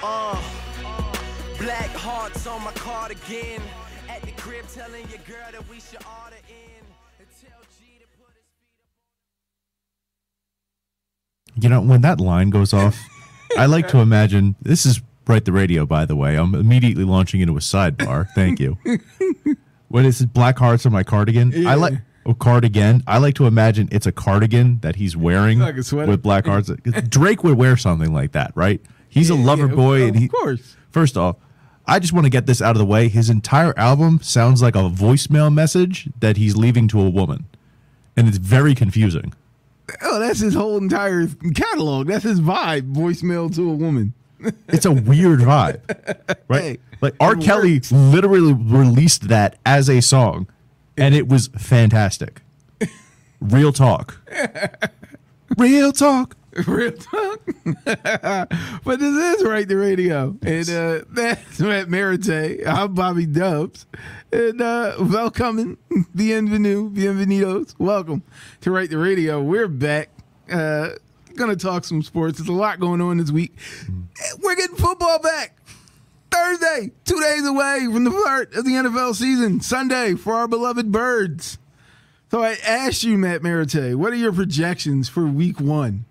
Black hearts on my card again. At the crib telling your girl that we should order in. You know, when that line goes off, I like to imagine, this is Write the Radio, by the way. I'm immediately launching into a sidebar. Thank you. What is it? Black hearts on my cardigan? Yeah. I like a cardigan. I like to imagine it's a cardigan that he's wearing like with black hearts. Drake would wear something like that, right? He's a lover boy. And he, of course. First off, I just want to get this out of the way. His entire album sounds like a voicemail message that he's leaving to a woman. And it's very confusing. Oh, that's his whole entire catalog. That's his vibe, voicemail to a woman. It's a weird vibe, right? Hey, like R. Kelly literally released that as a song, and it was fantastic. Real talk. Real talk. Real talk. But this is Write the Radio. And that's Matt Maratea. I'm Bobby Dubs. And welcome. Bienvenidos. Welcome to Write the Radio. We're back. Going to talk some sports. There's a lot going on this week. We're getting football back. Thursday, 2 days away from the start of the NFL season. Sunday for our beloved birds. So I asked you, Matt Maratea, what are your projections for week one?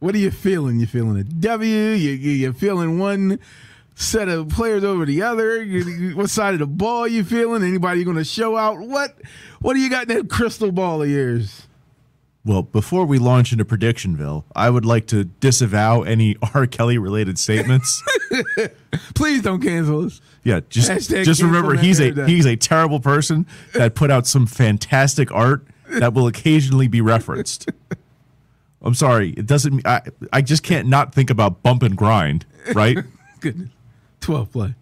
What are you feeling? You feeling a W? You feeling one set of players over the other? What side of the ball you feeling? Anybody going to show out? What do you got in that crystal ball of yours? Well, before we launch into Predictionville, I would like to disavow any R. Kelly related statements. Please don't cancel us. Yeah, just remember he's a terrible person that put out some fantastic art that will occasionally be referenced. I'm sorry. It doesn't. I just can't not think about Bump and Grind, right? Goodness, 12 play.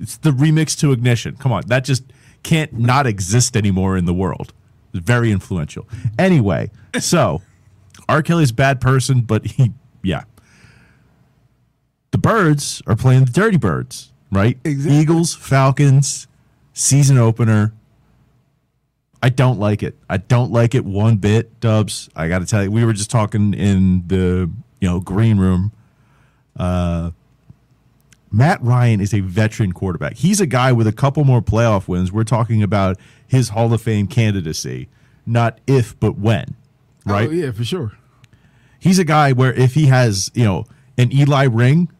It's the remix to Ignition. Come on, that just can't not exist anymore in the world. It's very influential. Anyway, so R. Kelly's a bad person, but the Birds are playing the Dirty Birds, right? Exactly. Eagles, Falcons, season opener. I don't like it. I don't like it one bit, Dubs. I got to tell you, we were just talking in the green room. Matt Ryan is a veteran quarterback. He's a guy with a couple more playoff wins. We're talking about his Hall of Fame candidacy, not if but when, right? Oh, yeah, for sure. He's a guy where if he has an Eli ring,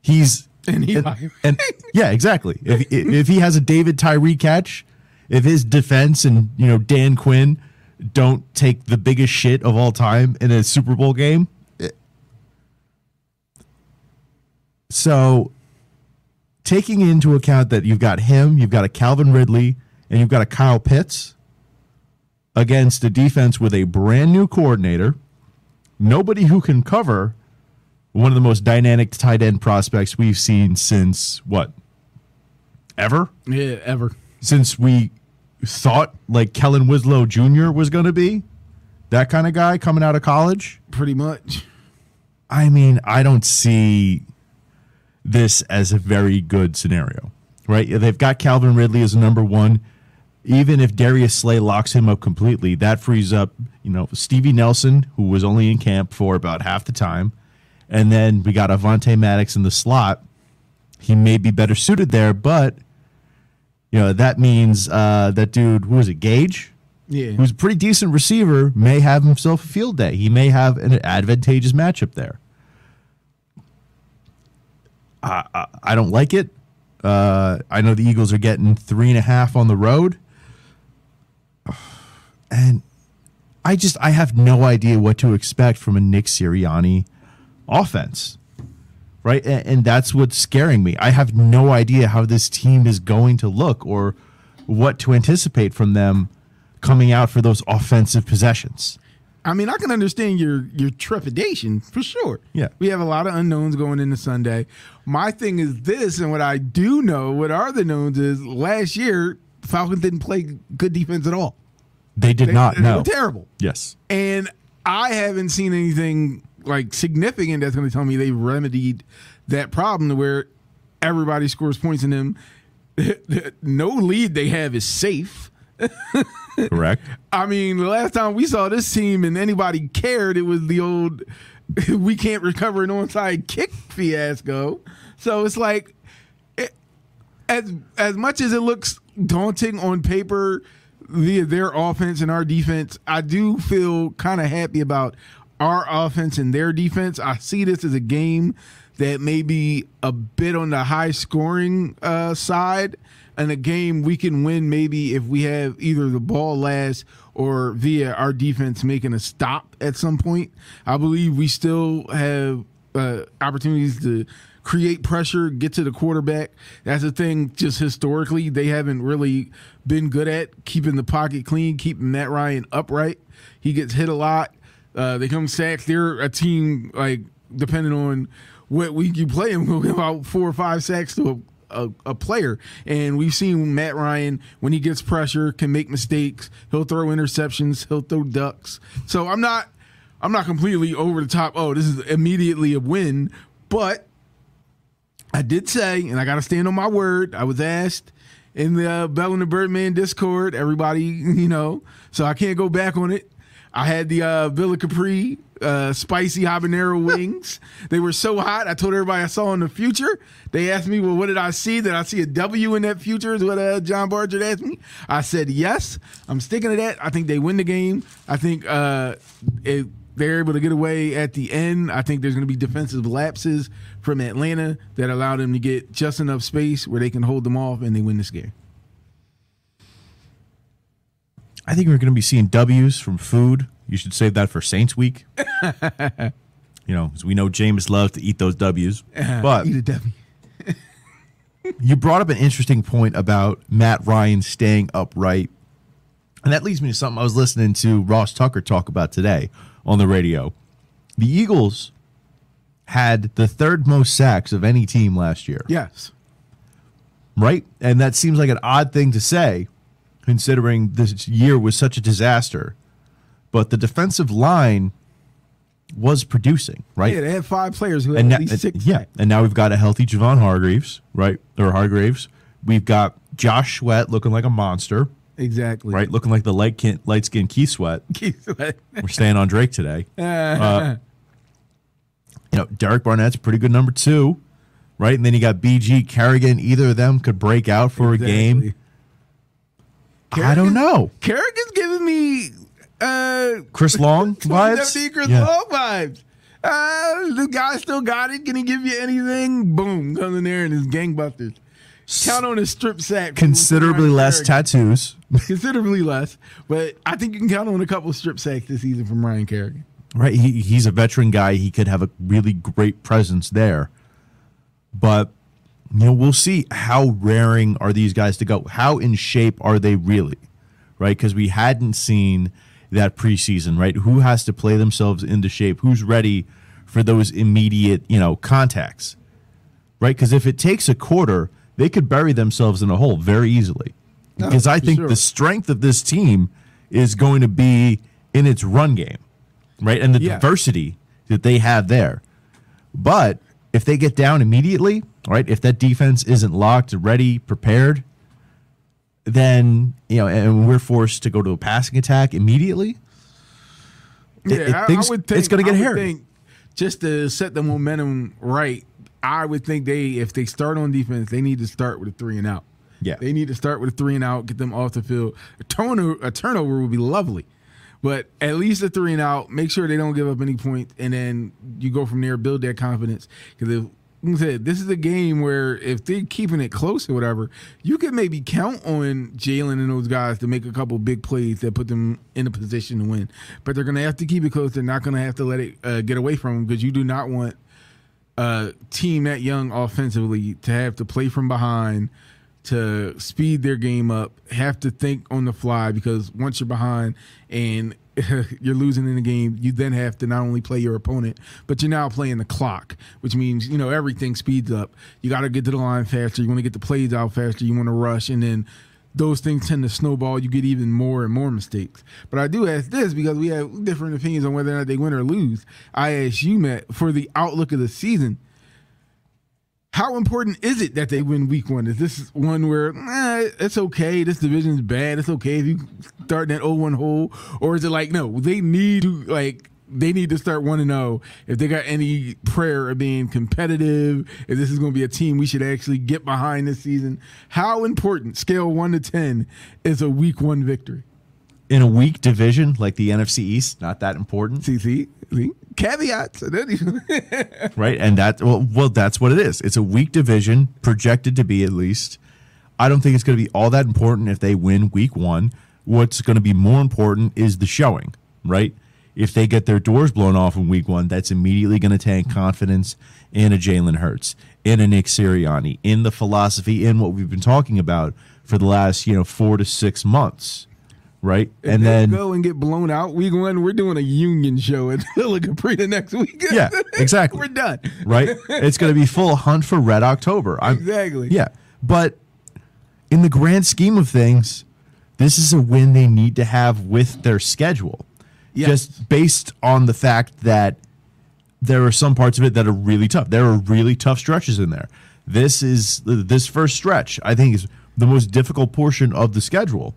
he's an Eli ring. Yeah, exactly. If he has a David Tyree catch. If his defense and Dan Quinn don't take the biggest shit of all time in a Super Bowl game, so taking into account that you've got him, you've got a Calvin Ridley, and you've got a Kyle Pitts against a defense with a brand new coordinator, nobody who can cover one of the most dynamic tight end prospects we've seen since what? Ever? Yeah, ever. Since we thought like Kellen Winslow Jr. was going to be that kind of guy coming out of college. Pretty much. I mean, I don't see this as a very good scenario, right? They've got Calvin Ridley as a number one. Even if Darius Slay locks him up completely, that frees up, Stevie Nelson, who was only in camp for about half the time. And then we got Avante Maddox in the slot. He may be better suited there, but... that means that dude, who was it, Gage? Yeah. Who's a pretty decent receiver, may have himself a field day. He may have an advantageous matchup there. I don't like it. I know the Eagles are getting 3.5 on the road. And I have no idea what to expect from a Nick Sirianni offense. Right, and that's what's scaring me. I have no idea how this team is going to look or what to anticipate from them coming out for those offensive possessions. I mean, I can understand your trepidation for sure. Yeah, we have a lot of unknowns going into Sunday. My thing is this, and what I do know, what are the knowns is last year Falcons didn't play good defense at all. They were terrible. Yes, and I haven't seen anything like significant that's going to tell me they remedied that problem to where everybody scores points in them. No lead they have is safe. Correct. I mean, the last time we saw this team and anybody cared, it was the old we can't recover an onside kick fiasco. So it's like, as much as it looks daunting on paper, their offense and our defense, I do feel kind of happy about our offense and their defense. I see this as a game that may be a bit on the high scoring side, and a game we can win maybe if we have either the ball last or via our defense making a stop at some point. I believe we still have opportunities to create pressure, get to the quarterback. That's a thing just historically they haven't really been good at, keeping the pocket clean, keeping Matt Ryan upright. He gets hit a lot. They come sacks. They're a team, like, depending on what week you play him, we'll give out 4 or 5 sacks to a player. And we've seen Matt Ryan, when he gets pressure, can make mistakes. He'll throw interceptions. He'll throw ducks. So I'm not completely over the top, oh, this is immediately a win. But I did say, and I got to stand on my word, I was asked in the Bell and the Birdman Discord, everybody, so I can't go back on it. I had the Villa Capri spicy habanero wings. They were so hot, I told everybody I saw in the future. They asked me, well, what did I see? Did I see a W in that future is what John Barger asked me? I said yes. I'm sticking to that. I think they win the game. I think they're able to get away at the end. I think there's going to be defensive lapses from Atlanta that allow them to get just enough space where they can hold them off and they win this game. I think we're going to be seeing W's from food. You should save that for Saints week. As we know, Jameis loves to eat those W's. But eat a W. You brought up an interesting point about Matt Ryan staying upright. And that leads me to something I was listening to Ross Tucker talk about today on the radio. The Eagles had the third most sacks of any team last year. Yes. Right? And that seems like an odd thing to say, considering this year was such a disaster. But the defensive line was producing, right? Yeah, they had 5 players who had at least 6. Yeah, and now we've got a healthy Javon Hargreaves, right? Or Hargreaves. We've got Josh Sweat looking like a monster. Exactly. Right, looking like the light-skinned Keith Sweat. Keith Sweat. We're staying on Drake today. Derek Barnett's a pretty good number 2, right? And then you got BG, Kerrigan. Either of them could break out for a game. Kerrigan, I don't know. Kerrigan's giving me Chris Long vibes. Chris Long vibes. The guy still got it. Can he give you anything? Boom. Comes in there and is gangbusters. Count on his strip sack. Considerably less tattoos. Considerably less. But I think you can count on a couple of strip sacks this season from Ryan Kerrigan. Right. He's a veteran guy. He could have a really great presence there. But we'll see how raring are these guys to go. How in shape are they really, right? Because we hadn't seen that preseason, right? Who has to play themselves into shape? Who's ready for those immediate, contacts, right? Because if it takes a quarter, they could bury themselves in a hole very easily. Because I think the strength of this team is going to be in its run game, right? And the diversity that they have there. But if they get down immediately, right, if that defense isn't locked, ready, prepared, then, and we're forced to go to a passing attack immediately, it's going to get hairy. Just to set the momentum right, I would think if they start on defense, they need to start with a 3-and-out. Yeah. They need to start with a 3-and-out, get them off the field. A turnover would be lovely. But at least a 3-and-out, make sure they don't give up any points, and then you go from there, build their confidence. Because this is a game where if they're keeping it close or whatever, you could maybe count on Jalen and those guys to make a couple big plays that put them in a position to win. But they're going to have to keep it close. They're not going to have to let it get away from them, because you do not want a team that young offensively to have to play from behind, to speed their game up, have to think on the fly, because once you're behind and you're losing in the game, you then have to not only play your opponent, but you're now playing the clock, which means, everything speeds up. You got to get to the line faster. You want to get the plays out faster. You want to rush. And then those things tend to snowball. You get even more and more mistakes. But I do ask this because we have different opinions on whether or not they win or lose. I ask you, Matt, for the outlook of the season, how important is it that they win week one? Is this one where, it's okay, this division's bad, it's okay if you start in that 0-1 hole? Or is it like, no, they need to, they need to start 1-0 if they got any prayer of being competitive. If this is going to be a team we should actually get behind this season, how important, scale 1 to 10, is a Week 1 victory in a weak division like the NFC East? Not that important. See? Caveats, right? And that's what it is. It's a weak division, projected to be at least. I don't think it's going to be all that important if they win Week 1. What's going to be more important is the showing, right? If they get their doors blown off in Week 1, that's immediately going to tank confidence in a Jalen Hurts, in a Nick Sirianni, in the philosophy, in what we've been talking about for the last 4 to 6 months, right? If and then go and get blown out Week 1. We're doing a union show at Villa Caprina next week. Yeah, exactly. We're done, right? It's going to be full hunt for Red October. Exactly. Yeah, but in the grand scheme of things, this is a win they need to have with their schedule. Yes. Just based on the fact that there are some parts of it that are really tough. There are really tough stretches in there. This first stretch, I think, is the most difficult portion of the schedule.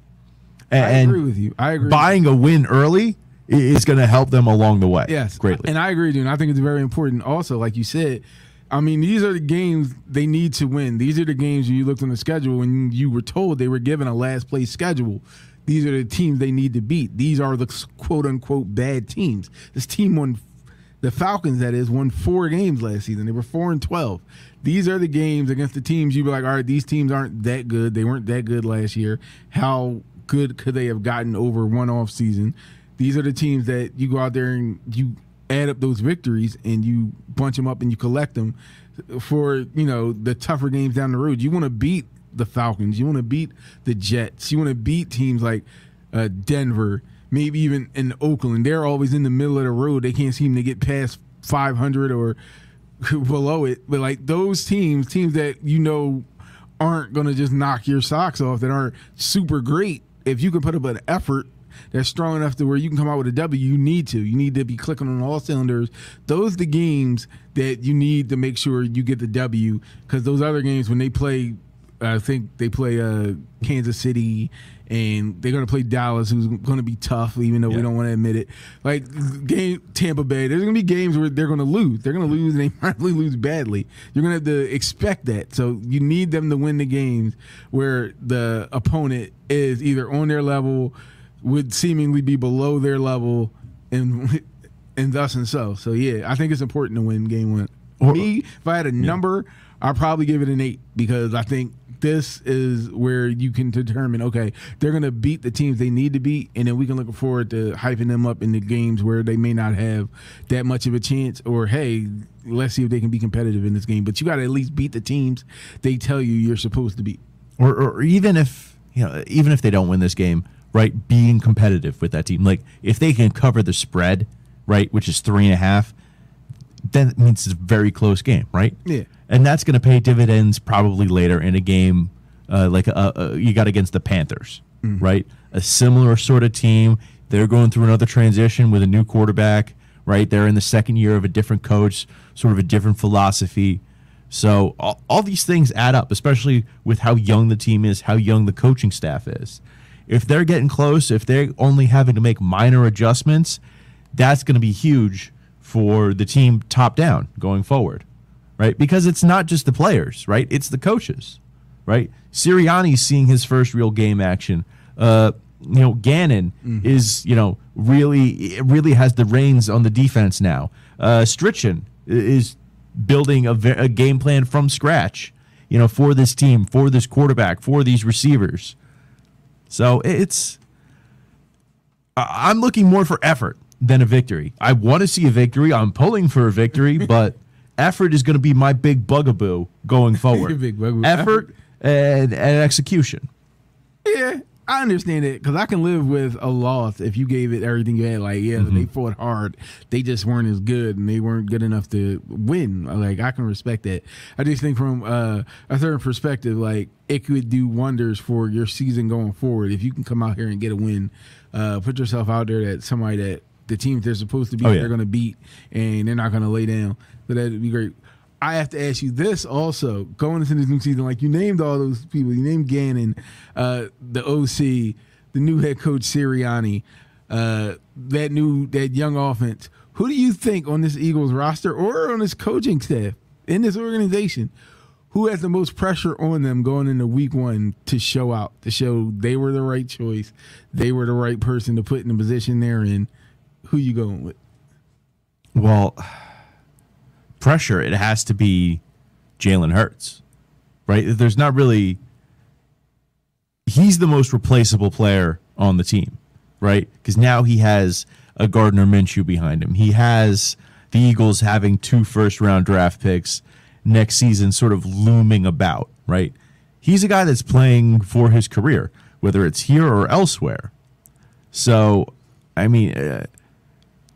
And I agree with you. Buying a win early is going to help them along the way. Yes, greatly. And I agree with you. And I think it's very important also, like you said, I mean, these are the games they need to win. These are the games you looked on the schedule and you were told they were given a last-place schedule. These are the teams they need to beat. These are the quote-unquote bad teams. This team won – the Falcons, that is, won 4 games last season. They were 4-12. These are the games against the teams you'd be like, all right, these teams aren't that good. They weren't that good last year. How good could they have gotten over one off season? These are the teams that you go out there and you – add up those victories and you bunch them up and you collect them for, the tougher games down the road. You want to beat the Falcons. You want to beat the Jets. You want to beat teams like Denver, maybe even in Oakland. They're always in the middle of the road. They can't seem to get past 500 or below it. But like those teams that, aren't going to just knock your socks off, that aren't super great. If you can put up an effort that's strong enough to where you can come out with a W, you need to be clicking on all cylinders. Those are the games that you need to make sure you get the W, because those other games, when they play, I think they play Kansas City, and they're going to play Dallas, who's going to be tough, even though we don't want to admit it. Tampa Bay, there's going to be games where they're going to lose. They're going to lose, and they probably lose badly. You're going to have to expect that. So you need them to win the games where the opponent is either on their level, would seemingly be below their level, and thus and so. So, yeah, I think it's important to win Game 1. Me, if I had a number, I'd probably give it an 8, because I think this is where you can determine, okay, they're going to beat the teams they need to beat, and then we can look forward to hyping them up in the games where they may not have that much of a chance, or, hey, let's see if they can be competitive in this game. But you got to at least beat the teams they tell you you're supposed to beat. Or even if they don't win this game, right, being competitive with that team. Like, if they can cover the spread, right, which is 3.5, then it means it's a very close game, right? Yeah. And that's going to pay dividends probably later in a game you got against the Panthers, right? A similar sort of team. They're going through another transition with a new quarterback, right? They're in the second year of a different coach, sort of a different philosophy. So all these things add up, especially with how young the team is, how young the coaching staff is. If they're getting close, if they're only having to make minor adjustments, that's going to be huge for the team top down going forward, right? Because it's not just the players, right? It's the coaches, right? Sirianni's seeing his first real game action. Gannon is, really has the reins on the defense now. Strichen is building a game plan from scratch, for this team, for this quarterback, for these receivers. So I'm looking more for effort than a victory. I want to see a victory. I'm pulling for a victory, but effort is going to be my big bugaboo going forward. Big bugaboo. Effort and execution. Yeah, I understand it, because I can live with a loss if you gave it everything you had. They fought hard. They just weren't as good, and they weren't good enough to win. I can respect that. I just think from a certain perspective, it could do wonders for your season going forward if you can come out here and get a win. Put yourself out there that somebody that the team they're supposed to be, they're going to beat, and they're not going to lay down. So that would be great. I have to ask you this also, going into this new season, you named all those people. You named Gannon, the OC, the new head coach Sirianni, that young offense. Who do you think on this Eagles roster or on this coaching staff in this organization who has the most pressure on them going into week one to show out, to show they were the right choice, they were the right person to put in the position they're in? Who you going with? Well, pressure, it has to be Jalen Hurts, right? There's not really – he's the most replaceable player on the team, right? Because now he has a Gardner Minshew behind him. He has the Eagles having 2 first-round draft picks next season sort of looming about, right? He's a guy that's playing for his career, whether it's here or elsewhere. So, I mean –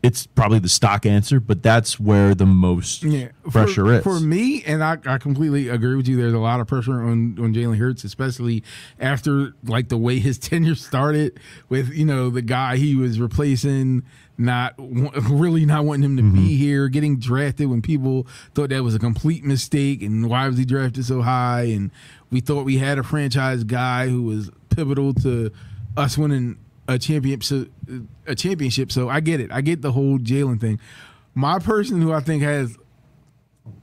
it's probably the stock answer, but that's where the most pressure is. For me, and I completely agree with you, there's a lot of pressure on Jalen Hurts, especially after like the way his tenure started with, you know, the guy he was replacing not wanting him to be here, getting drafted when people thought that was a complete mistake and why was he drafted so high, and we thought we had a franchise guy who was pivotal to us winning a championship. So I get it. I get the whole Jalen thing. My person who I think has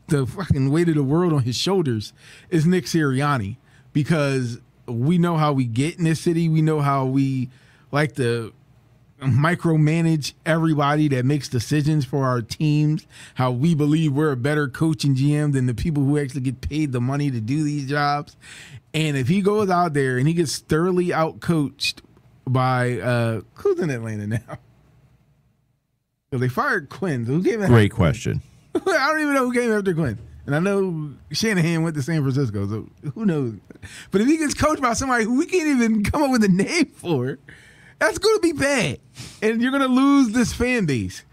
the fucking weight of the world on his shoulders is Nick Sirianni, because we know how we get in this city. We know how we like to micromanage everybody that makes decisions for our teams, how we believe we're a better coach and GM than the people who actually get paid the money to do these jobs. And if he goes out there and he gets thoroughly outcoached by who's in Atlanta now? So they fired Quinn. Who came after? Great question. I don't even know who came after Quinn. And I know Shanahan went to San Francisco, so who knows? But if he gets coached by somebody who we can't even come up with a name for, that's going to be bad. And you're going to lose this fan base.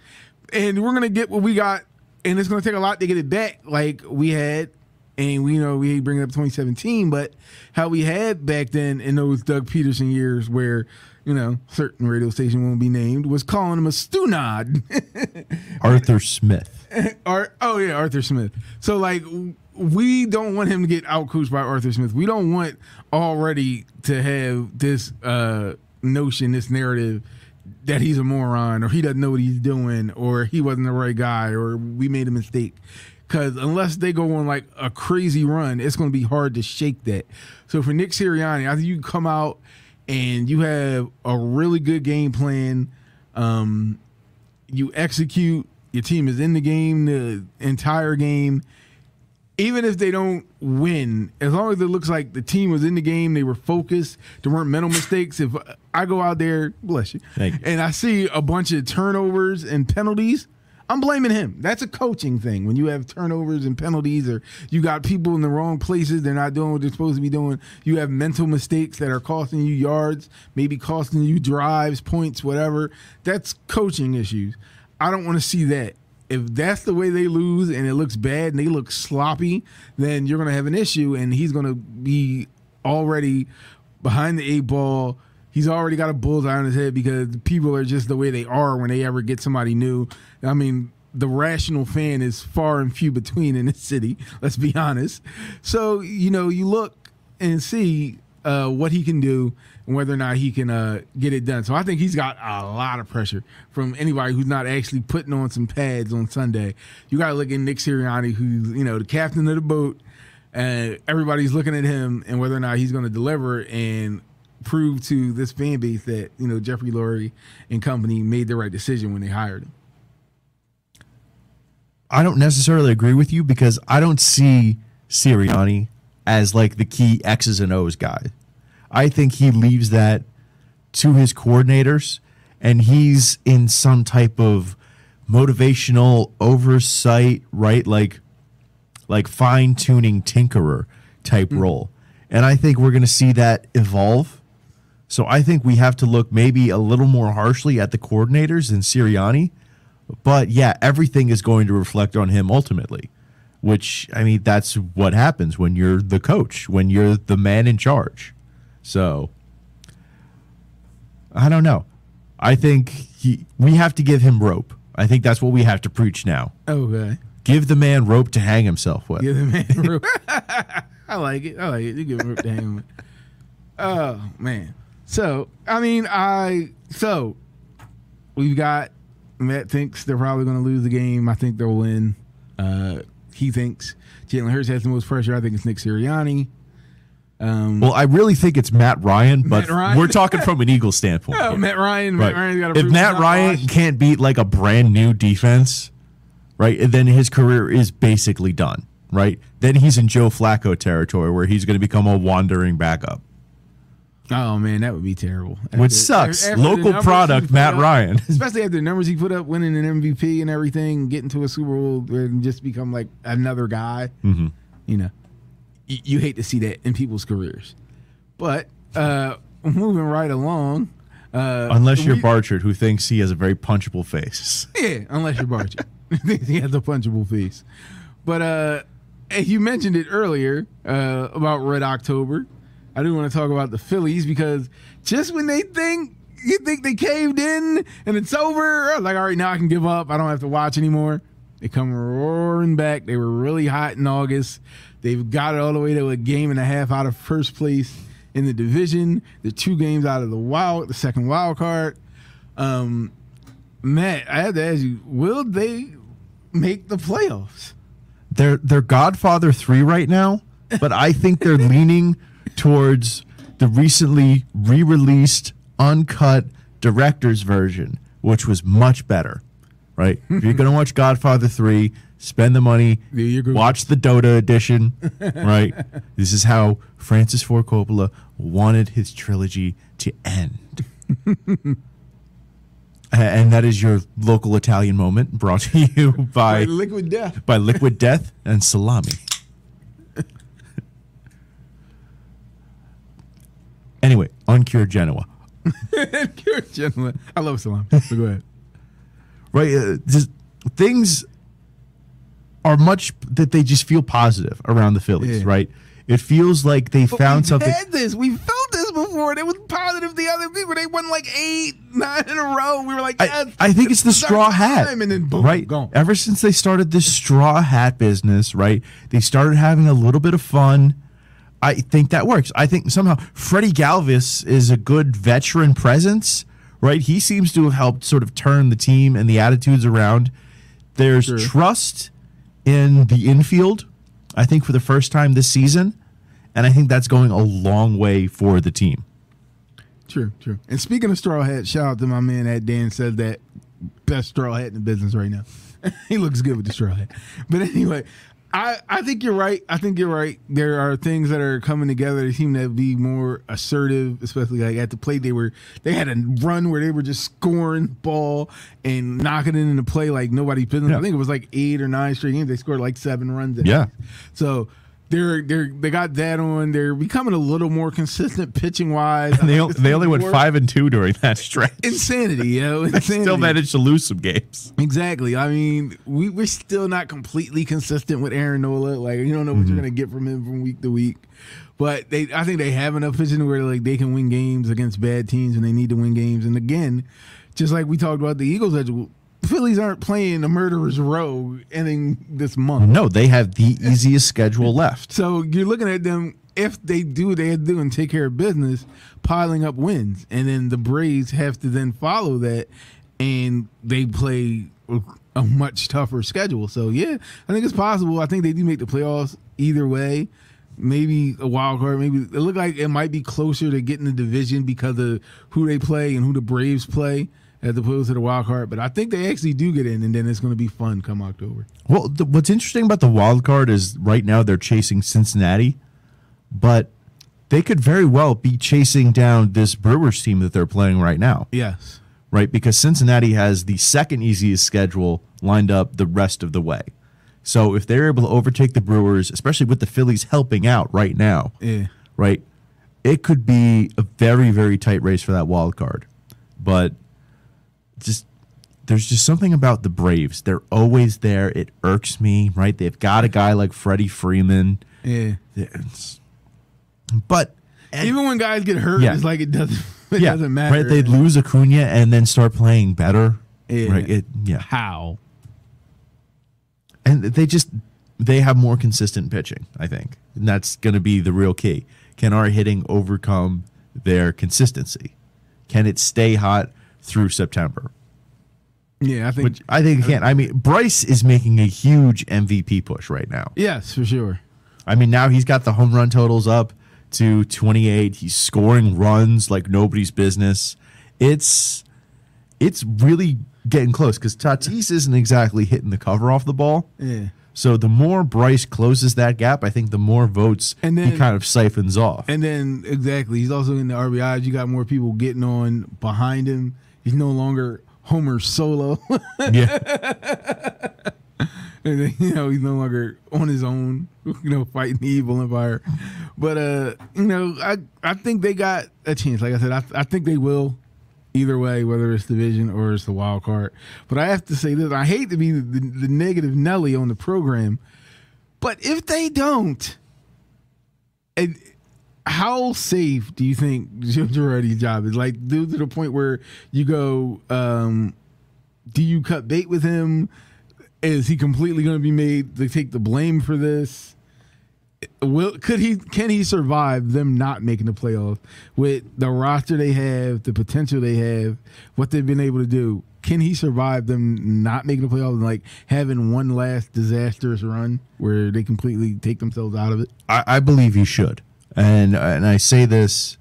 And we're going to get what we got, and it's going to take a lot to get it back like we had. And we know we bring it up 2017, but how we had back then in those Doug Peterson years where, you know, certain radio station won't be named, was calling him a stew nod. Arthur Smith. Arthur Smith. So, like, we don't want him to get out-coached by Arthur Smith. We don't want already to have this notion, this narrative that he's a moron or he doesn't know what he's doing or he wasn't the right guy or we made a mistake. Because unless they go on like a crazy run, it's going to be hard to shake that. So for Nick Sirianni, I think you come out and you have a really good game plan. You execute. Your team is in the game the entire game. Even if they don't win, as long as it looks like the team was in the game, they were focused, there weren't mental mistakes. If I go out there, bless you, thank you, and I see a bunch of turnovers and penalties, I'm blaming him. That's a coaching thing. When you have turnovers and penalties, or you got people in the wrong places, they're not doing what they're supposed to be doing. You have mental mistakes that are costing you yards, maybe costing you drives, points, whatever. That's coaching issues. I don't want to see that. If that's the way they lose and it looks bad and they look sloppy, then you're going to have an issue, and he's going to be already behind the 8 ball. He's already got a bullseye on his head because people are just the way they are when they ever get somebody new. I mean, the rational fan is far and few between in this city, let's be honest. So, you know, you look and see what he can do and whether or not he can get it done. So I think he's got a lot of pressure from anybody who's not actually putting on some pads on Sunday. You got to look at Nick Sirianni, who's, you know, the captain of the boat, and everybody's looking at him and whether or not he's going to deliver and prove to this fan base that, you know, Jeffrey Lurie and company made the right decision when they hired him. I don't necessarily agree with you because I don't see Sirianni as like the key X's and O's guy. I think he leaves that to his coordinators, and he's in some type of motivational oversight, right? Like fine-tuning tinkerer type role. And I think we're going to see that evolve. So I think we have to look maybe a little more harshly at the coordinators than Sirianni. But, yeah, everything is going to reflect on him ultimately, which, I mean, that's what happens when you're the coach, when you're the man in charge. So I don't know. I think we have to give him rope. I think that's what we have to preach now. Okay. Give the man rope to hang himself with. Give the man rope. I like it. You give him rope to hang with. Oh, man. So, I mean, we've got Matt thinks they're probably going to lose the game. I think they'll win. He thinks Jalen Hurts has the most pressure. I think it's Nick Sirianni. Well, I really think it's Matt Ryan, but we're talking from an Eagles standpoint. Yeah, Matt Ryan. Right. Matt Ryan's got to prove. If Matt Ryan can't beat like a brand new defense, right, then his career is basically done, right? Then he's in Joe Flacco territory where he's going to become a wandering backup. Oh, man, that would be terrible. Which sucks. Local product, Matt Ryan. Especially after the numbers he put up, winning an MVP and everything, getting to a Super Bowl and just become like another guy. Mm-hmm. You know, you hate to see that in people's careers. But moving right along. Unless you're Barchard, who thinks he has a very punchable face. Yeah, unless you're Barchard. He has a punchable face. But you mentioned it earlier about Red October. I do want to talk about the Phillies because just when you think they caved in and it's over, I was like, all right, now I can give up. I don't have to watch anymore. They come roaring back. They were really hot in August. They've got it all the way to a game and a half out of first place in the division. They're 2 games out of the second wild card. Matt, I have to ask you, will they make the playoffs? They're Godfather 3 right now, but I think they're leaning towards the recently re-released, uncut director's version, which was much better, right? If you're going to watch Godfather 3, spend the money, watch the Dota edition, right? This is how Francis Ford Coppola wanted his trilogy to end. And that is your local Italian moment brought to you by Liquid Death. By Liquid Death and Salami. Anyway, Uncured Genoa. Uncured Genoa. I love salami. So go ahead. Right. Things are much that they just feel positive around the Phillies, yeah. Right? It feels like they found something. We had this. We felt this before. And it was positive to other people. They won like 8, 9 in a row. We were like, I think it's the straw hat. And then boom, right? Gone. Ever since they started this straw hat business, right? They started having a little bit of fun. I think that works. I think somehow Freddie Galvis is a good veteran presence, right? He seems to have helped sort of turn the team and the attitudes around. There's trust in the infield, I think, for the first time this season, and I think that's going a long way for the team. True. And speaking of straw hat, shout out to my man that Dan said that best straw hat in the business right now. He looks good with the straw hat. But anyway, I think you're right. There are things that are coming together. They seem to be more assertive, especially like at the plate. They had a run where they were just scoring ball and knocking it into play like nobody's business. Yeah. I think it was like 8 or 9 straight games. They scored like 7 runs. Yeah. So they got that on. They're becoming a little more consistent pitching wise. They only went 5-2 during that stretch. Insanity, yo. They still managed to lose some games. Exactly. I mean, we're still not completely consistent with Aaron Nola. Like, you don't know what you're gonna get from him from week to week. But I think they have enough pitching where like they can win games against bad teams when they need to win games. And again, just like we talked about the Eagles, Phillies aren't playing a murderer's row ending this month. No, they have the easiest schedule left. So you're looking at them, if they do and take care of business, piling up wins. And then the Braves have to then follow that, and they play a much tougher schedule. So, yeah, I think it's possible. I think they do make the playoffs either way. Maybe a wild card. Maybe it looked like it might be closer to getting the division because of who they play and who the Braves play, as opposed to the wild card. But I think they actually do get in, and then it's going to be fun come October. Well, what's interesting about the wild card is right now they're chasing Cincinnati, but they could very well be chasing down this Brewers team that they're playing right now. Yes. Right, because Cincinnati has the second easiest schedule lined up the rest of the way. So if they're able to overtake the Brewers, especially with the Phillies helping out right now, yeah, right, it could be a very, very tight race for that wild card. But there's just something about the Braves. They're always there. It irks me, right? They've got a guy like Freddie Freeman. Yeah. But even when guys get hurt, yeah, it's like it doesn't matter. Right? They'd lose Acuna and then start playing better. Yeah. Right? How? And they have more consistent pitching, I think. And that's going to be the real key. Can our hitting overcome their consistency? Can it stay hot through September? Yeah, I think. Which I think he can. I mean, Bryce is making a huge MVP push right now. Yes, for sure. I mean, now he's got the home run totals up to 28. He's scoring runs like nobody's business. It's really getting close because Tatis isn't exactly hitting the cover off the ball. Yeah. So the more Bryce closes that gap, I think the more votes he kind of siphons off. And then, exactly, he's also in the RBIs. You got more people getting on behind him. He's no longer Homer Solo. Yeah. And then, you know, he's no longer on his own, you know, fighting the evil empire. But, you know, I think they got a chance. Like I said, I think they will either way, whether it's division or it's the wild card. But I have to say this. I hate to be the negative Nelly on the program, but if they don't, and how safe do you think Jim Girardi's job is? Like, due to the point where you go, do you cut bait with him? Is he completely going to be made to take the blame for this? Can he survive them not making the playoffs with the roster they have, the potential they have, what they've been able to do? Can he survive them not making the playoffs and like having one last disastrous run where they completely take themselves out of it? I believe he should, and I say this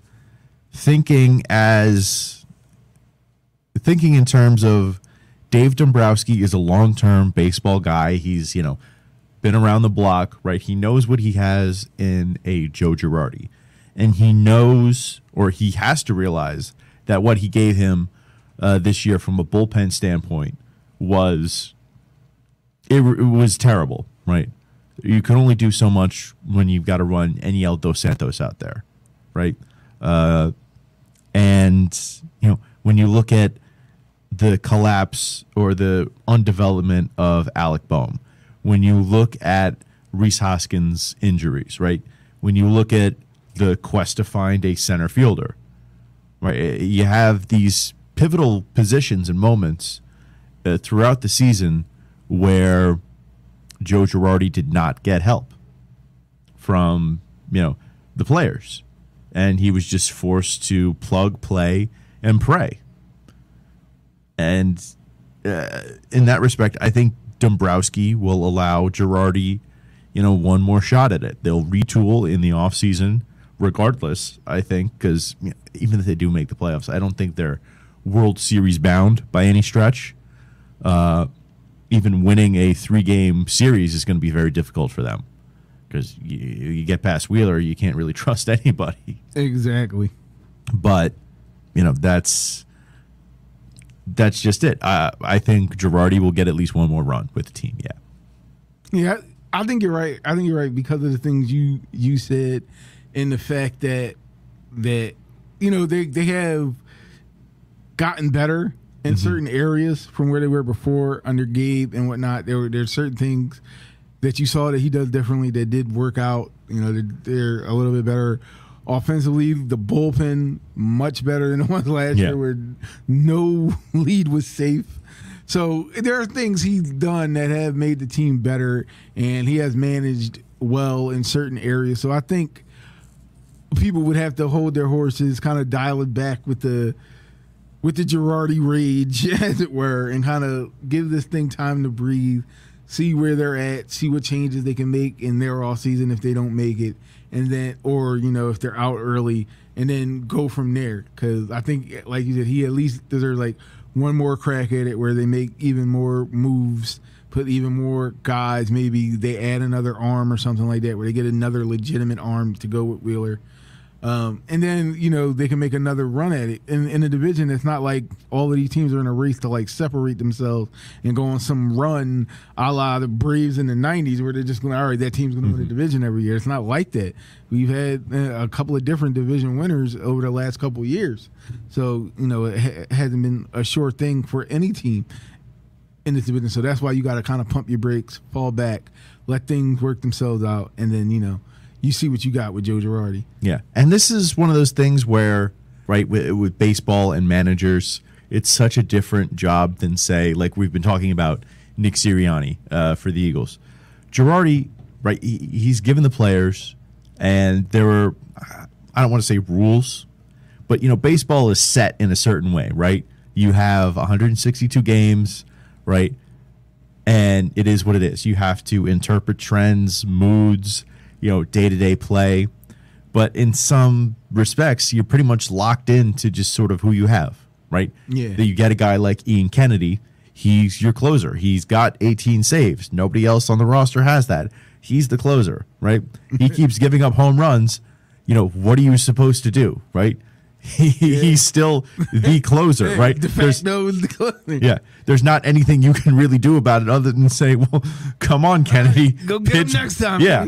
thinking in terms of. Dave Dombrowski is a long-term baseball guy. He's, you know, been around the block, right? He knows what he has in a Joe Girardi. And he knows, or he has to realize, that what he gave him this year from a bullpen standpoint was it was terrible, right? You can only do so much when you've got to run Eniel Dos Santos out there, right? And, you know, when you look at the collapse or the undevelopment of Alec Boehm, when you look at Rhys Hoskins' injuries, right? When you look at the quest to find a center fielder, right? You have these pivotal positions and moments throughout the season where Joe Girardi did not get help from, you know, the players, and he was just forced to plug, play, and pray. And in that respect, I think Dombrowski will allow Girardi, you know, one more shot at it. They'll retool in the offseason regardless, I think, because, you know, even if they do make the playoffs, I don't think they're World Series bound by any stretch. Even winning a 3-game series is going to be very difficult for them because you get past Wheeler, you can't really trust anybody. Exactly. But, you know, that's just it. I think Girardi will get at least one more run with the team. Yeah, I think you're right. I think you're right because of the things you said, and the fact that you know they have gotten better in certain areas from where they were before under Gabe and whatnot. There are certain things that you saw that he does differently that did work out. You know, they're a little bit better. Offensively, the bullpen much better than the ones last year where no lead was safe. So there are things he's done that have made the team better, and he has managed well in certain areas. So I think people would have to hold their horses, kind of dial it back with the Girardi rage, as it were, and kind of give this thing time to breathe, see where they're at, see what changes they can make in their offseason if they don't make it. And then, or, you know, if they're out early, and then go from there. Because I think, like you said, he at least deserves like one more crack at it where they make even more moves, put even more guys. Maybe they add another arm or something like that where they get another legitimate arm to go with Wheeler. And then, you know, they can make another run at it. In the division, it's not like all of these teams are in a race to, like, separate themselves and go on some run a la the Braves in the 90s where they're just going, all right, that team's going to win the division every year. It's not like that. We've had a couple of different division winners over the last couple of years. So, you know, it hasn't been a sure thing for any team in this division. So that's why you got to kind of pump your brakes, fall back, let things work themselves out, and then, you know, you see what you got with Joe Girardi. Yeah, and this is one of those things where, right, with baseball and managers, it's such a different job than, say, like we've been talking about Nick Sirianni for the Eagles. Girardi, right, he's given the players, and there were, I don't want to say rules, but, you know, baseball is set in a certain way, right? You have 162 games, right? And it is what it is. You have to interpret trends, moods, you know, day-to-day play. But in some respects, you're pretty much locked into just sort of who you have, right? Yeah. You get a guy like Ian Kennedy. He's your closer. He's got 18 saves. Nobody else on the roster has that. He's the closer, right? He keeps giving up home runs. You know, what are you supposed to do, right? He's still the closer, right? There's not anything you can really do about it other than say, well, come on, Kennedy. Go get him next time. Yeah.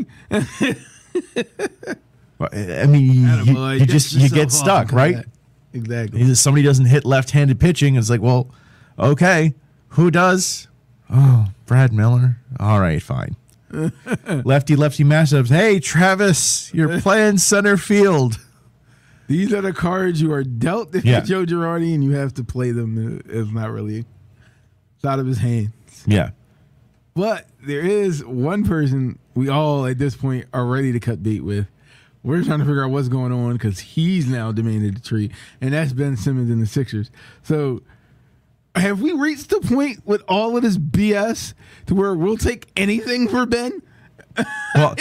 I mean, you get stuck, right? That. Exactly. Somebody doesn't hit left-handed pitching. It's like, well, okay, who does? Oh, Brad Miller. All right, fine. Lefty matchups. Hey, Travis, you're playing center field. These are the cards you are dealt if you're Joe Girardi, and you have to play them. It's not really, it's out of his hands. Yeah. But there is one person we all at this point are ready to cut bait with. We're trying to figure out what's going on because he's now demanded a trade, and that's Ben Simmons in the Sixers. So have we reached the point with all of this BS to where we'll take anything for Ben? Well,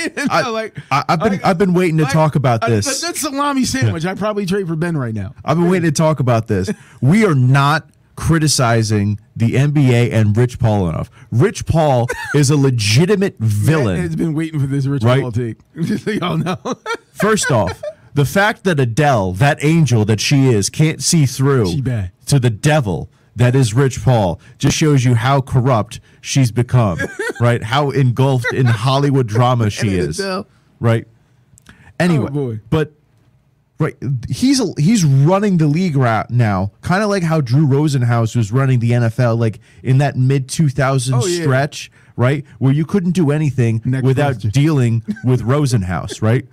I've been waiting to talk about this. That's salami sandwich. I probably trade for Ben right now. I've been waiting to talk about this. We are not criticizing the NBA and Rich Paul enough. Rich Paul is a legitimate villain. Matt has been waiting for this Rich Paul take. Just so y'all know. First off, the fact that Adele, that angel that she is, can't see through to the devil that is Rich Paul just shows you how corrupt she's become, right? How engulfed in Hollywood drama she is, right? Anyway, he's running the league right now, kind of like how Drew Rosenhaus was running the NFL, like in that mid-2000s stretch, right? Where you couldn't do anything dealing with Rosenhaus, right?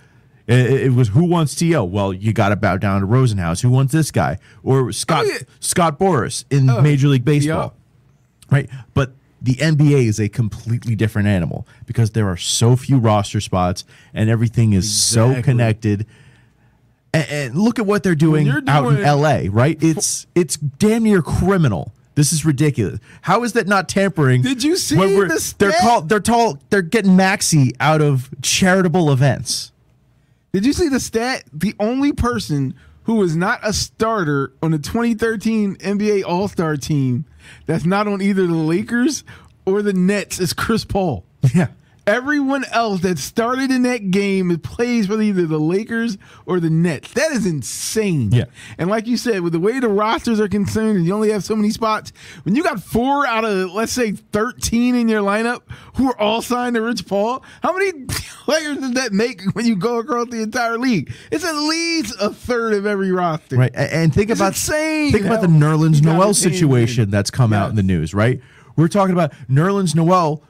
It was who wants T.O.? Well, you got to bow down to Rosenhaus. Who wants this guy? Or Scott Boras in Major League Baseball, right? But the NBA is a completely different animal because there are so few roster spots and everything is so connected. And look at what they're doing out in L.A., right? It's damn near criminal. This is ridiculous. How is that not tampering? Did you see the stat? They're getting Maxi out of charitable events. Did you see the stat? The only person who was not a starter on the 2013 NBA All-Star team that's not on either the Lakers or the Nets is Chris Paul. Yeah. Everyone else that started in that game plays with either the Lakers or the Nets. That is insane. Yeah. And like you said, with the way the rosters are concerned and you only have so many spots, when you got 4 out of, let's say, 13 in your lineup who are all signed to Rich Paul, how many players does that make when you go across the entire league? It's at least a third of every roster. Right. And think about the Nerlens Noel situation that's come out in the news, right? We're talking about Nerlens Noel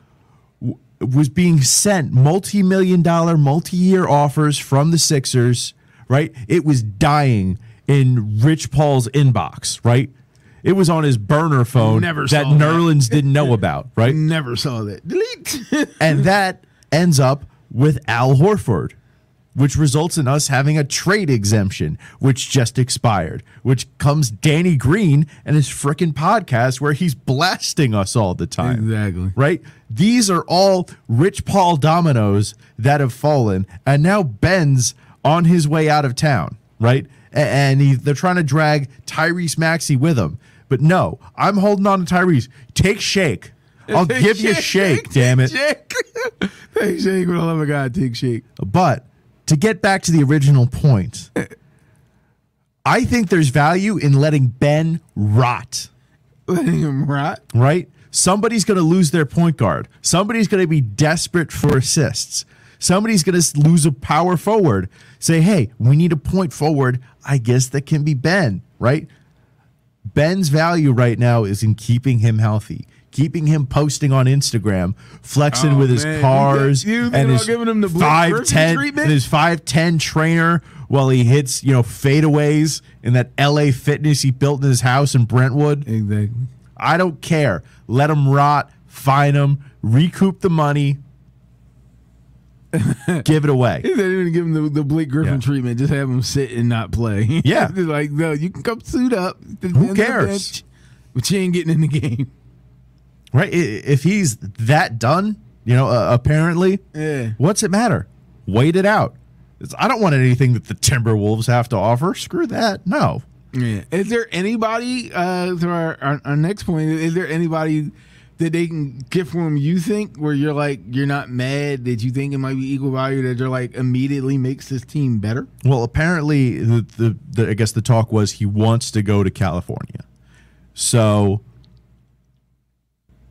was being sent multi-million-dollar, multi-year offers from the Sixers, right? It was dying in Rich Paul's inbox, right? It was on his burner phone that Nerlens didn't know about, right? Never saw that. Delete. And that ends up with Al Horford, which results in us having a trade exemption, which just expired, which comes Danny Green and his frickin' podcast where he's blasting us all the time. Exactly. Right? These are all Rich Paul dominoes that have fallen, and now Ben's on his way out of town, right? And they're trying to drag Tyrese Maxey with him. But no, I'm holding on to Tyrese. Take Shake. I'll give you Shake, damn it. Shake. Hey, Shake, when I love a guy, take Shake. But to get back to the original point, I think there's value in letting Ben rot. Letting him rot? Right? Somebody's going to lose their point guard. Somebody's going to be desperate for assists. Somebody's going to lose a power forward. Say, hey, we need a point forward. I guess that can be Ben, right? Ben's value right now is in keeping him healthy. Keeping him posting on Instagram, flexing with his cars and his 5'10" trainer while he hits, you know, fadeaways in that LA Fitness he built in his house in Brentwood. Exactly. I don't care. Let him rot. Fine him. Recoup the money. Give it away. They didn't even give him the Blake Griffin treatment. Just have him sit and not play. Yeah. Like, no, you can come suit up. Who cares? But you ain't getting in the game. Right? If he's that done, you know, apparently, what's it matter? Wait it out. I don't want anything that the Timberwolves have to offer. Screw that. No. Yeah. Is there anybody, to our next point, is there anybody that they can get from you think where you're like, you're not mad that you think it might be equal value that you're like immediately makes this team better? Well, apparently, I guess the talk was he wants to go to California. So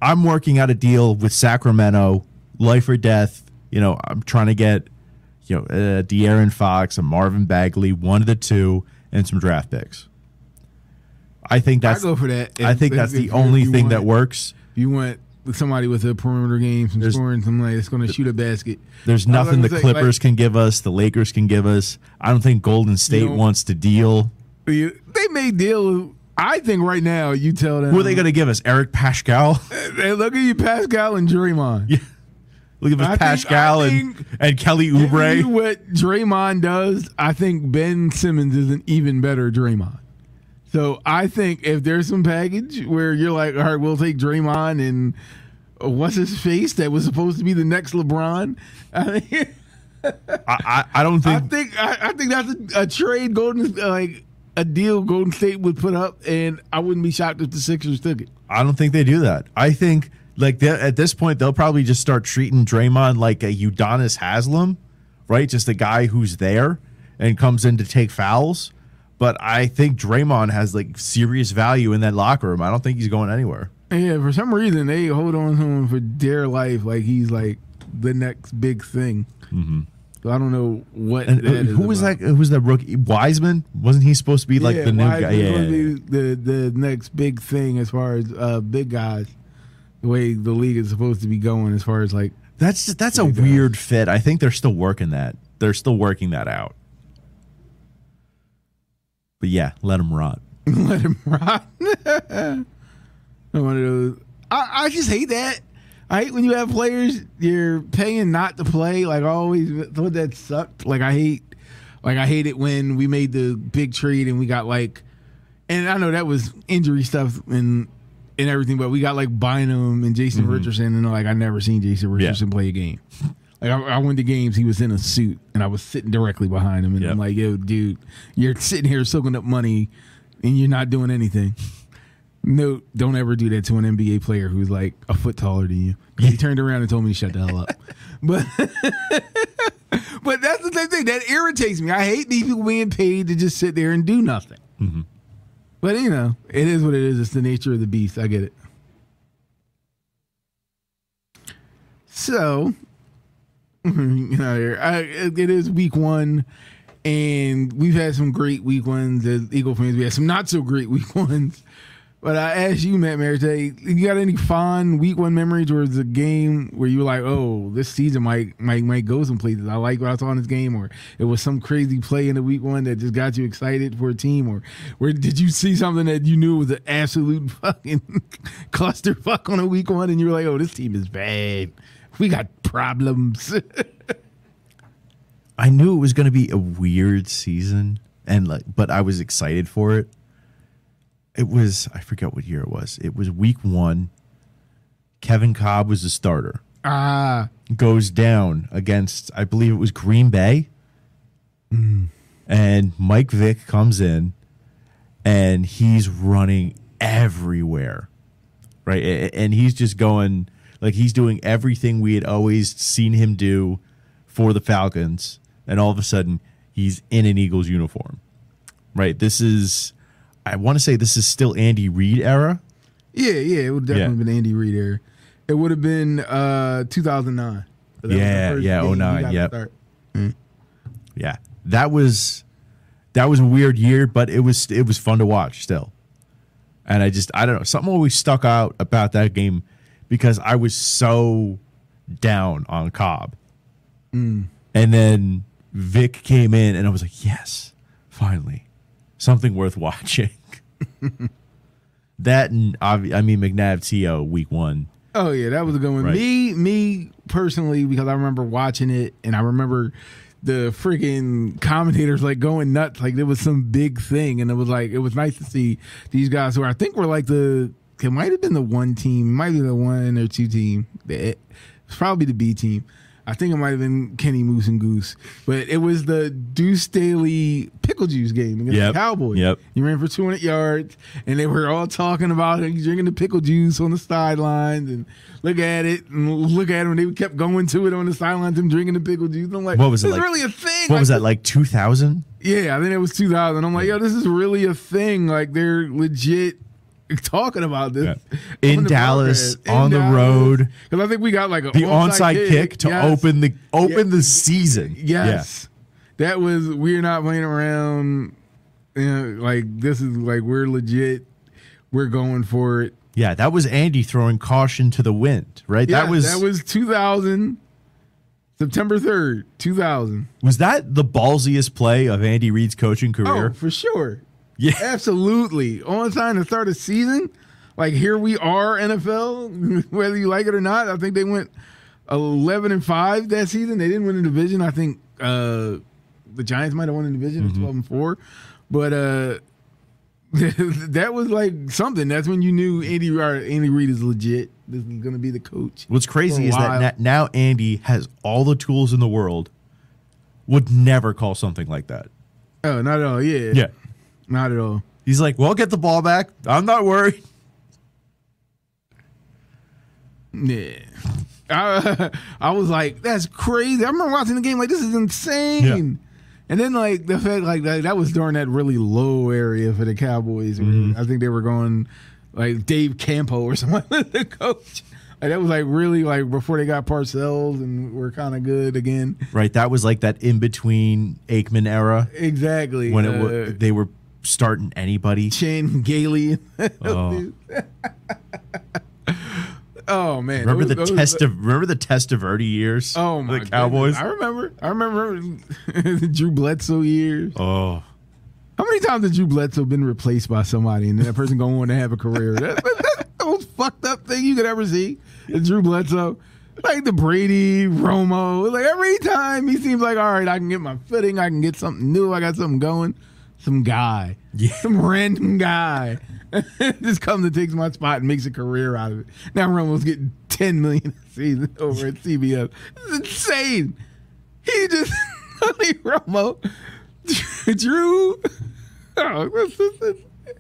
I'm working out a deal with Sacramento, life or death. You know, I'm trying to get, you know, De'Aaron Fox and Marvin Bagley, one of the two, and some draft picks. I think that's, go for that. I think that's the only thing that works. You want somebody with a perimeter game, some scoring, something like that's going to shoot a basket. There's nothing the Clippers can give us, the Lakers can give us. I don't think Golden State wants to deal. They may deal. I think right now you tell them. Who are they going to give us? Eric Pascal? Hey, look at you, Pascal and Draymond. Yeah. Look at Pascal and Kelly Oubre. What Draymond does, I think Ben Simmons is an even better Draymond. So I think if there's some package where you're like, all right, we'll take Draymond and what's his face that was supposed to be the next LeBron. I mean, I don't think. I think that's a trade Golden like a deal Golden State would put up, and I wouldn't be shocked if the Sixers took it. I don't think they do that. I think. Like at this point, they'll probably just start treating Draymond like a Udonis Haslem, right? Just a guy who's there and comes in to take fouls. But I think Draymond has like serious value in that locker room. I don't think he's going anywhere. Yeah, for some reason they hold on to him for dear life, like he's like the next big thing. Mm-hmm. So I don't know what. And that who is was about. That? Who was that rookie? Wiseman? Wasn't he supposed to be like the new guy? The next big thing as far as big guys. The way the league is supposed to be going, as far as like that's a weird fit. I think they're still working that. They're still working that out. But yeah, let him rot. Let him rot. One of those. I just hate that. I hate when you have players you're paying not to play. Like I always thought that sucked. Like I hate it when we made the big trade and we got like, and I know that was injury stuff and. And everything, but we got like Bynum and Jason Richardson, and like I never seen Jason Richardson play a game. Like I went to games, he was in a suit, and I was sitting directly behind him, and I'm like, "Yo, dude, you're sitting here soaking up money, and you're not doing anything." No, don't ever do that to an NBA player who's like a foot taller than you. He turned around and told me to shut the hell up. But that's the same thing that irritates me. I hate these people being paid to just sit there and do nothing. Mm-hmm. But, you know, it is what it is. It's the nature of the beast. I get it. So, you know, it is week one, and we've had some great week ones as Eagle fans. We had some not-so-great week ones. But I asked you, Matt Maratea, you got any fond week one memories or the game where you were like, oh, this season might go some places. I like what I saw in this game, or it was some crazy play in the week one that just got you excited for a team, or where did you see something that you knew was an absolute fucking clusterfuck on a week one and you were like, oh, this team is bad. We got problems. I knew it was going to be a weird season, and but I was excited for it. It was, I forget what year it was. It was week one. Kevin Cobb was the starter. Goes down against, I believe it was Green Bay. Mm. And Mike Vick comes in, and he's running everywhere, right? And he's just going, like he's doing everything we had always seen him do for the Falcons. And all of a sudden, he's in an Eagles uniform, right? This is... I want to say this is still Andy Reid era. Yeah, it would definitely been Andy Reid era. It would have been 2009. Yeah, 09. Yep. Yeah, that was a weird year, but it was fun to watch still. And I don't know, something always stuck out about that game because I was so down on Cobb, and then Vic came in, and I was like, yes, finally. Something worth watching. That and McNabb T.O. week one. Oh yeah, that was a good one. Right. Me personally, because I remember watching it, and I remember the freaking commentators like going nuts, like there was some big thing, and it was nice to see these guys who I think were like the It might have been the one team, might be the one or two team. It's probably the B team. I think it might have been Kenny Moose and Goose, but it was the Deuce Daly pickle juice game against the Cowboys. Yep. He ran for 200 yards, and they were all talking about him drinking the pickle juice on the sidelines, and look at it, and look at him. And they kept going to it on the sidelines, him drinking the pickle juice. And I'm like, what was this like? Really a thing? What like, was that, like 2000? Yeah, I think it was 2000. I'm like, yo, this is really a thing. Like, they're legit talking about this in Dallas on the road, because I think we got like the onside kick to open the season. Yes, that was we're not playing around. You know, like this is like we're legit. We're going for it. Yeah, that was Andy throwing caution to the wind. Right. Yeah, that was 2000. September 3rd, 2000. Was that the ballsiest play of Andy Reid's coaching career? Oh, for sure. Yeah, absolutely. On time to start a season, like here we are, NFL. Whether you like it or not, I think they went 11-5 that season. They didn't win a division. I think the Giants might have won a division, 12-4. But that was like something. That's when you knew Andy Reid is legit. This is going to be the coach. What's crazy is that now Andy has all the tools in the world. Would never call something like that. Oh, not at all. Yeah. Yeah. Not at all. He's like, well, get the ball back. I'm not worried. Yeah. I was like, that's crazy. I remember watching the game like, this is insane. Yeah. And then, like, the fact like that was during that really low area for the Cowboys. I think they were going, like, Dave Campo or someone, the coach. Like, that was, like, really, like, before they got Parcells and were kind of good again. Right. That was, like, that in-between Aikman era. Exactly. When they were starting anybody. Chin Gailey. Oh. Oh man. Remember the Testaverde years? Oh my, the Cowboys. Goodness. I remember the Drew Bledsoe years. Oh. How many times has Drew Bledsoe been replaced by somebody and that person going on to have a career? That's the most fucked up thing you could ever see. It's Drew Bledsoe. Like the Brady, Romo. Like every time he seems like, all right, I can get my footing, I can get something new, I got something going. Some guy, some random guy just comes and takes my spot and makes a career out of it. Now Romo's getting $10 million a season over at CBS. It's insane. He just, Romo, Drew,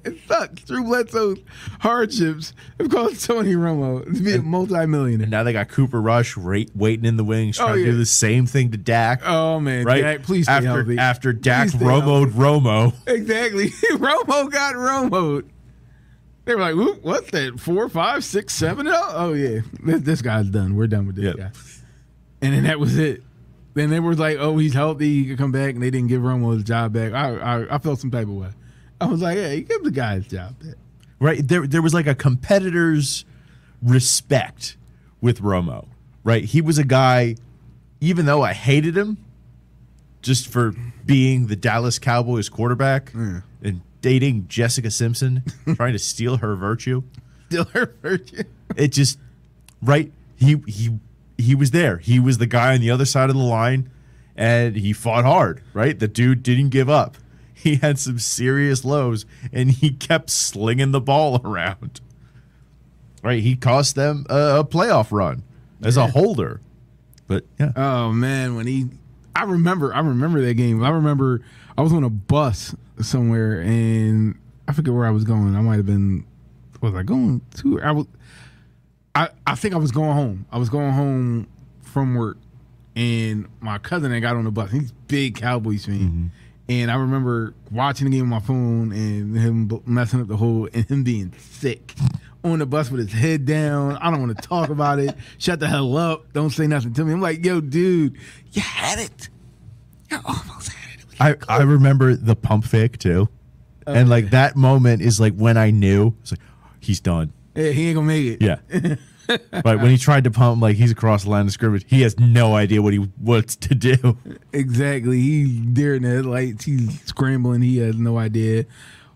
it sucks. Drew Bledsoe's hardships have caused Tony Romo to be a multi-millionaire. And now they got Cooper Rush waiting in the wings, trying to do the same thing to Dak. Oh, man. Right? Dak, please stay healthy. After Dak Romo'd Romo. Exactly. Romo got Romo'd. They were like, what's that? 4, 5, 6, 7? Oh, yeah. This guy's done. We're done with this guy. And then that was it. Then they were like, oh, he's healthy. He could come back. And they didn't give Romo his job back. I felt some type of way. I was like, hey, give the guy his job back. Right. There was like a competitor's respect with Romo, right? He was a guy, even though I hated him just for being the Dallas Cowboys quarterback and dating Jessica Simpson, trying to steal her virtue. Steal her virtue. It just, right, he was there. He was the guy on the other side of the line, and he fought hard, right? The dude didn't give up. He had some serious lows, and he kept slinging the ball around. Right, he cost them a playoff run as a holder. But yeah. Oh man, when he, I remember that game. I was on a bus somewhere, and I forget where I was going. I might have been, was I going to? I think I was going home. I was going home from work, and my cousin had got on the bus. He's a big Cowboys fan. And I remember watching the game on my phone and him messing up the hole and him being sick on the bus with his head down. I don't want to talk about it. Shut the hell up. Don't say nothing to me. I'm like, yo, dude, you had it. You almost had it. I remember the pump fake, too. And, like, that moment is, like, when I knew. It's like, he's done. Yeah, he ain't going to make it. Yeah. But when he tried to pump, like, he's across the line of scrimmage. He has no idea what's to do. Exactly. He's daring the headlights. He's scrambling. He has no idea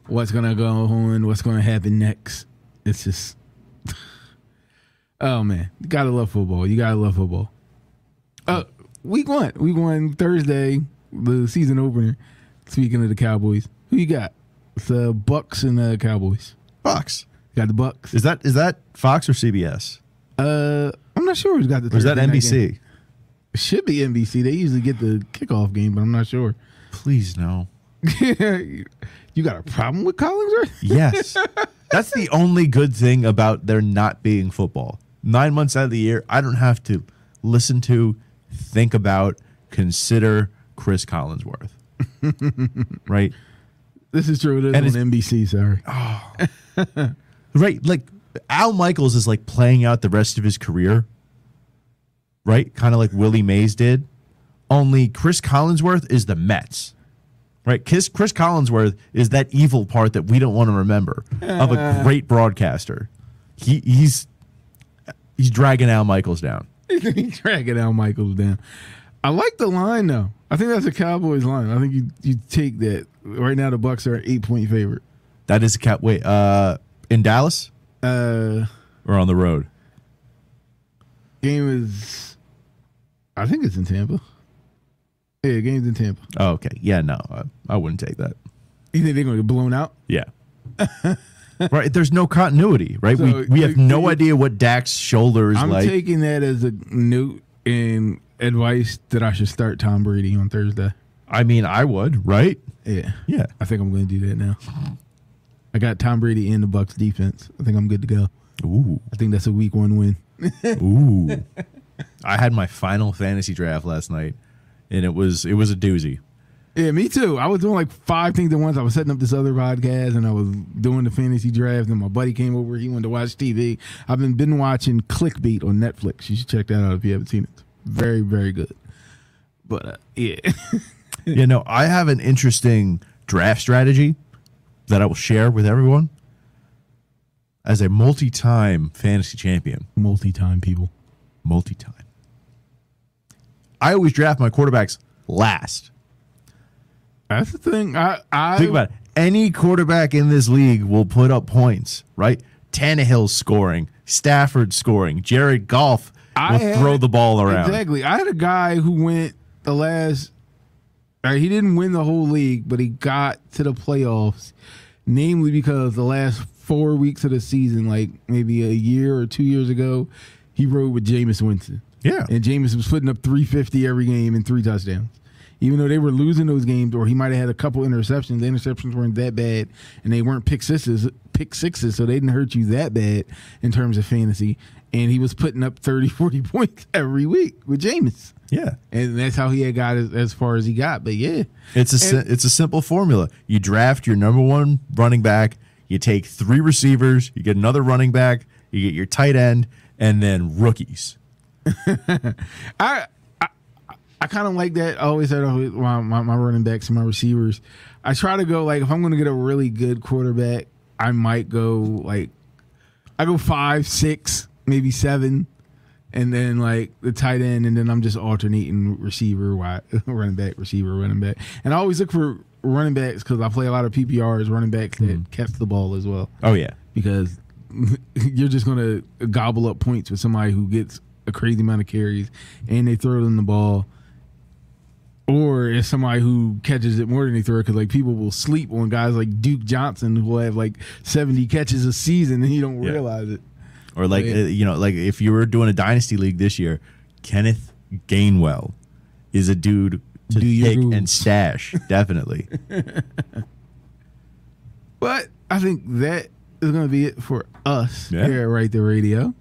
what's going to go on, what's going to happen next. It's just, oh, man. You got to love football. You got to love football. Week 1. Week 1 Thursday, the season opener. Speaking of the Cowboys, who you got? It's the Bucks and the Cowboys. Bucks. Got the Bucks. Is that Fox or CBS? I'm not sure who's got the Thursday. Or is that NBC? It should be NBC. They usually get the kickoff game, but I'm not sure. Please no. You got a problem with college, right? Yes. That's the only good thing about there not being football. 9 months out of the year, I don't have to listen to, think about, consider Chris Collinsworth. Right? This is true. It is on NBC, sorry. Oh. Right. Like, Al Michaels is, like, playing out the rest of his career. Right? Kind of like Willie Mays did. Only Chris Collinsworth is the Mets. Right? Chris Collinsworth is that evil part that we don't want to remember of a great broadcaster. He's dragging Al Michaels down. He's dragging Al Michaels down. I like the line, though. I think that's a Cowboys line. I think you take that. Right now, the Bucks are an 8-point favorite. That is a cap. Wait, in Dallas? Or on the road? Game is, I think it's in Tampa. Yeah, game's in Tampa. Oh, okay. Yeah, no, I wouldn't take that. You think they're going to get blown out? Yeah. Right. There's no continuity, right? So we have no idea what Dak's shoulder is like. I'm taking that as a note and advice that I should start Tom Brady on Thursday. I mean, I would, right? Yeah. Yeah. I think I'm going to do that now. I got Tom Brady and the Bucks defense. I think I'm good to go. Ooh. I think that's a week one win. Ooh. I had my final fantasy draft last night, and it was a doozy. Yeah, me too. I was doing like 5 things at once. I was setting up this other podcast, and I was doing the fantasy draft, and my buddy came over. He wanted to watch TV. I've been watching Clickbait on Netflix. You should check that out if you haven't seen it. Very, very good. But, yeah. You know, I have an interesting draft strategy that I will share with everyone. As a multi-time fantasy champion. Multi-time, people. Multi-time. I always draft my quarterbacks last. That's the thing. I think about it. Any quarterback in this league will put up points, right? Tannehill scoring, Stafford scoring, Jared Goff will throw the ball around. Exactly. I had a guy who went the last – he didn't win the whole league, but he got to the playoffs, namely because the last – 4 weeks of the season, like maybe a year or 2 years ago, he rode with Jameis Winston. Yeah. And Jameis was putting up 350 every game and 3 touchdowns. Even though they were losing those games, or he might have had a couple interceptions, the interceptions weren't that bad, and they weren't pick sixes, so they didn't hurt you that bad in terms of fantasy. And he was putting up 30, 40 points every week with Jameis. Yeah. And that's how he had got as far as he got. But, yeah. It's a simple formula. You draft your number one running back. You take 3 receivers, you get another running back, you get your tight end, and then rookies. I kind of like that. I always said my running backs and my receivers. I try to go, like, if I'm going to get a really good quarterback, I might go, like, I go 5, 6, maybe 7, and then, like, the tight end, and then I'm just alternating receiver, wide, running back, receiver, running back. And I always look for running backs, because I play a lot of PPRs, running backs that catch the ball as well. Oh, yeah. Because you're just going to gobble up points with somebody who gets a crazy amount of carries and they throw them the ball. Or it's somebody who catches it more than they throw it, because, like, people will sleep on guys like Duke Johnson who will have, like, 70 catches a season and you don't realize it. Or, like, you know, like if you were doing a dynasty league this year, Kenneth Gainwell is a dude to take and stash, definitely. But I think that is going to be it for us here at Write the Radio.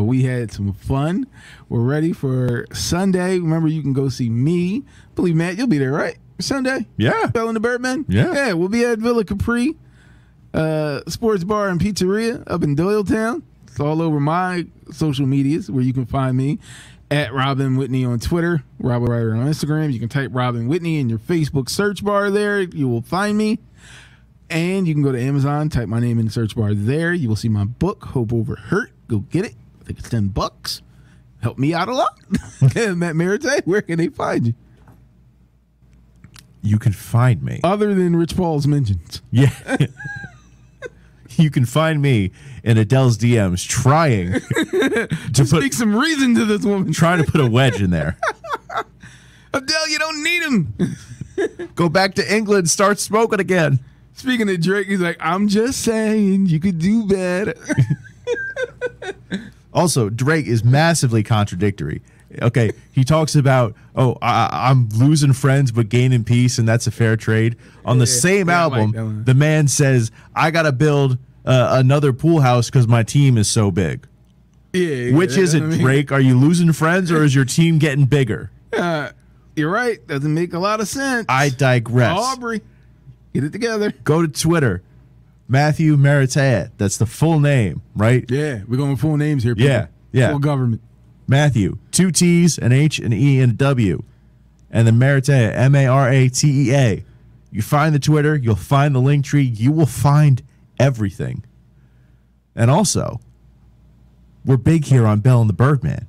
We had some fun. We're ready for Sunday. Remember, you can go see me. I believe, Matt, you'll be there, right? Sunday? Yeah. Bell and the Birdman? Yeah. Yeah, we'll be at Villa Capri Sports Bar and Pizzeria up in Doylestown. It's all over my social medias where you can find me. At Robin Whitney on Twitter, Robin Ryder on Instagram. You can type Robin Whitney in your Facebook search bar there. You will find me. And you can go to Amazon, type my name in the search bar there. You will see my book, Hope Over Hurt. Go get it. I think it's $10. Help me out a lot. Matt Maratea, where can they find you? You can find me. Other than Rich Paul's mentions. Yeah. You can find me in Adele's DMs trying to speak some reason to this woman. Trying to put a wedge in there. Adele, you don't need him. Go back to England. Start smoking again. Speaking of Drake, he's like, I'm just saying you could do better. Also, Drake is massively contradictory. Okay, he talks about, oh, I'm losing friends but gaining peace, and that's a fair trade. On the same album, like the man says, I got to build another pool house because my team is so big. Yeah, which is it, Drake? Are you losing friends or is your team getting bigger? You're right. Doesn't make a lot of sense. I digress. Aubrey, get it together. Go to Twitter. Matthew Maratea. That's the full name, right? Yeah, we're going with full names here. People. Yeah, yeah. Full government. Matthew, 2 T's, an H, an E, and a W. And then Maratea, M-A-R-A-T-E-A. You find the Twitter. You'll find the link tree. You will find everything. And also, we're big here on Bell and the Birdman,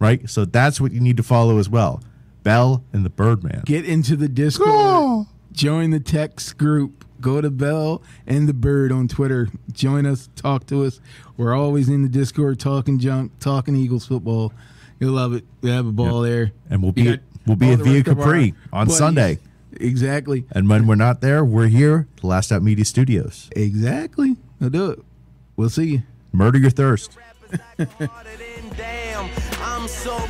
right? So that's what you need to follow as well. Bell and the Birdman. Get into the Discord. Cool. Join the text group. Go to Bell and the Bird on Twitter. Join us. Talk to us. We're always in the Discord talking junk, talking Eagles football. You'll love it. We have a ball there. And we'll be at Via Capri on Sunday. Exactly. And when we're not there, we're here at the Last Out Media Studios. Exactly. I'll do it. We'll see you. Murder your thirst. I'm so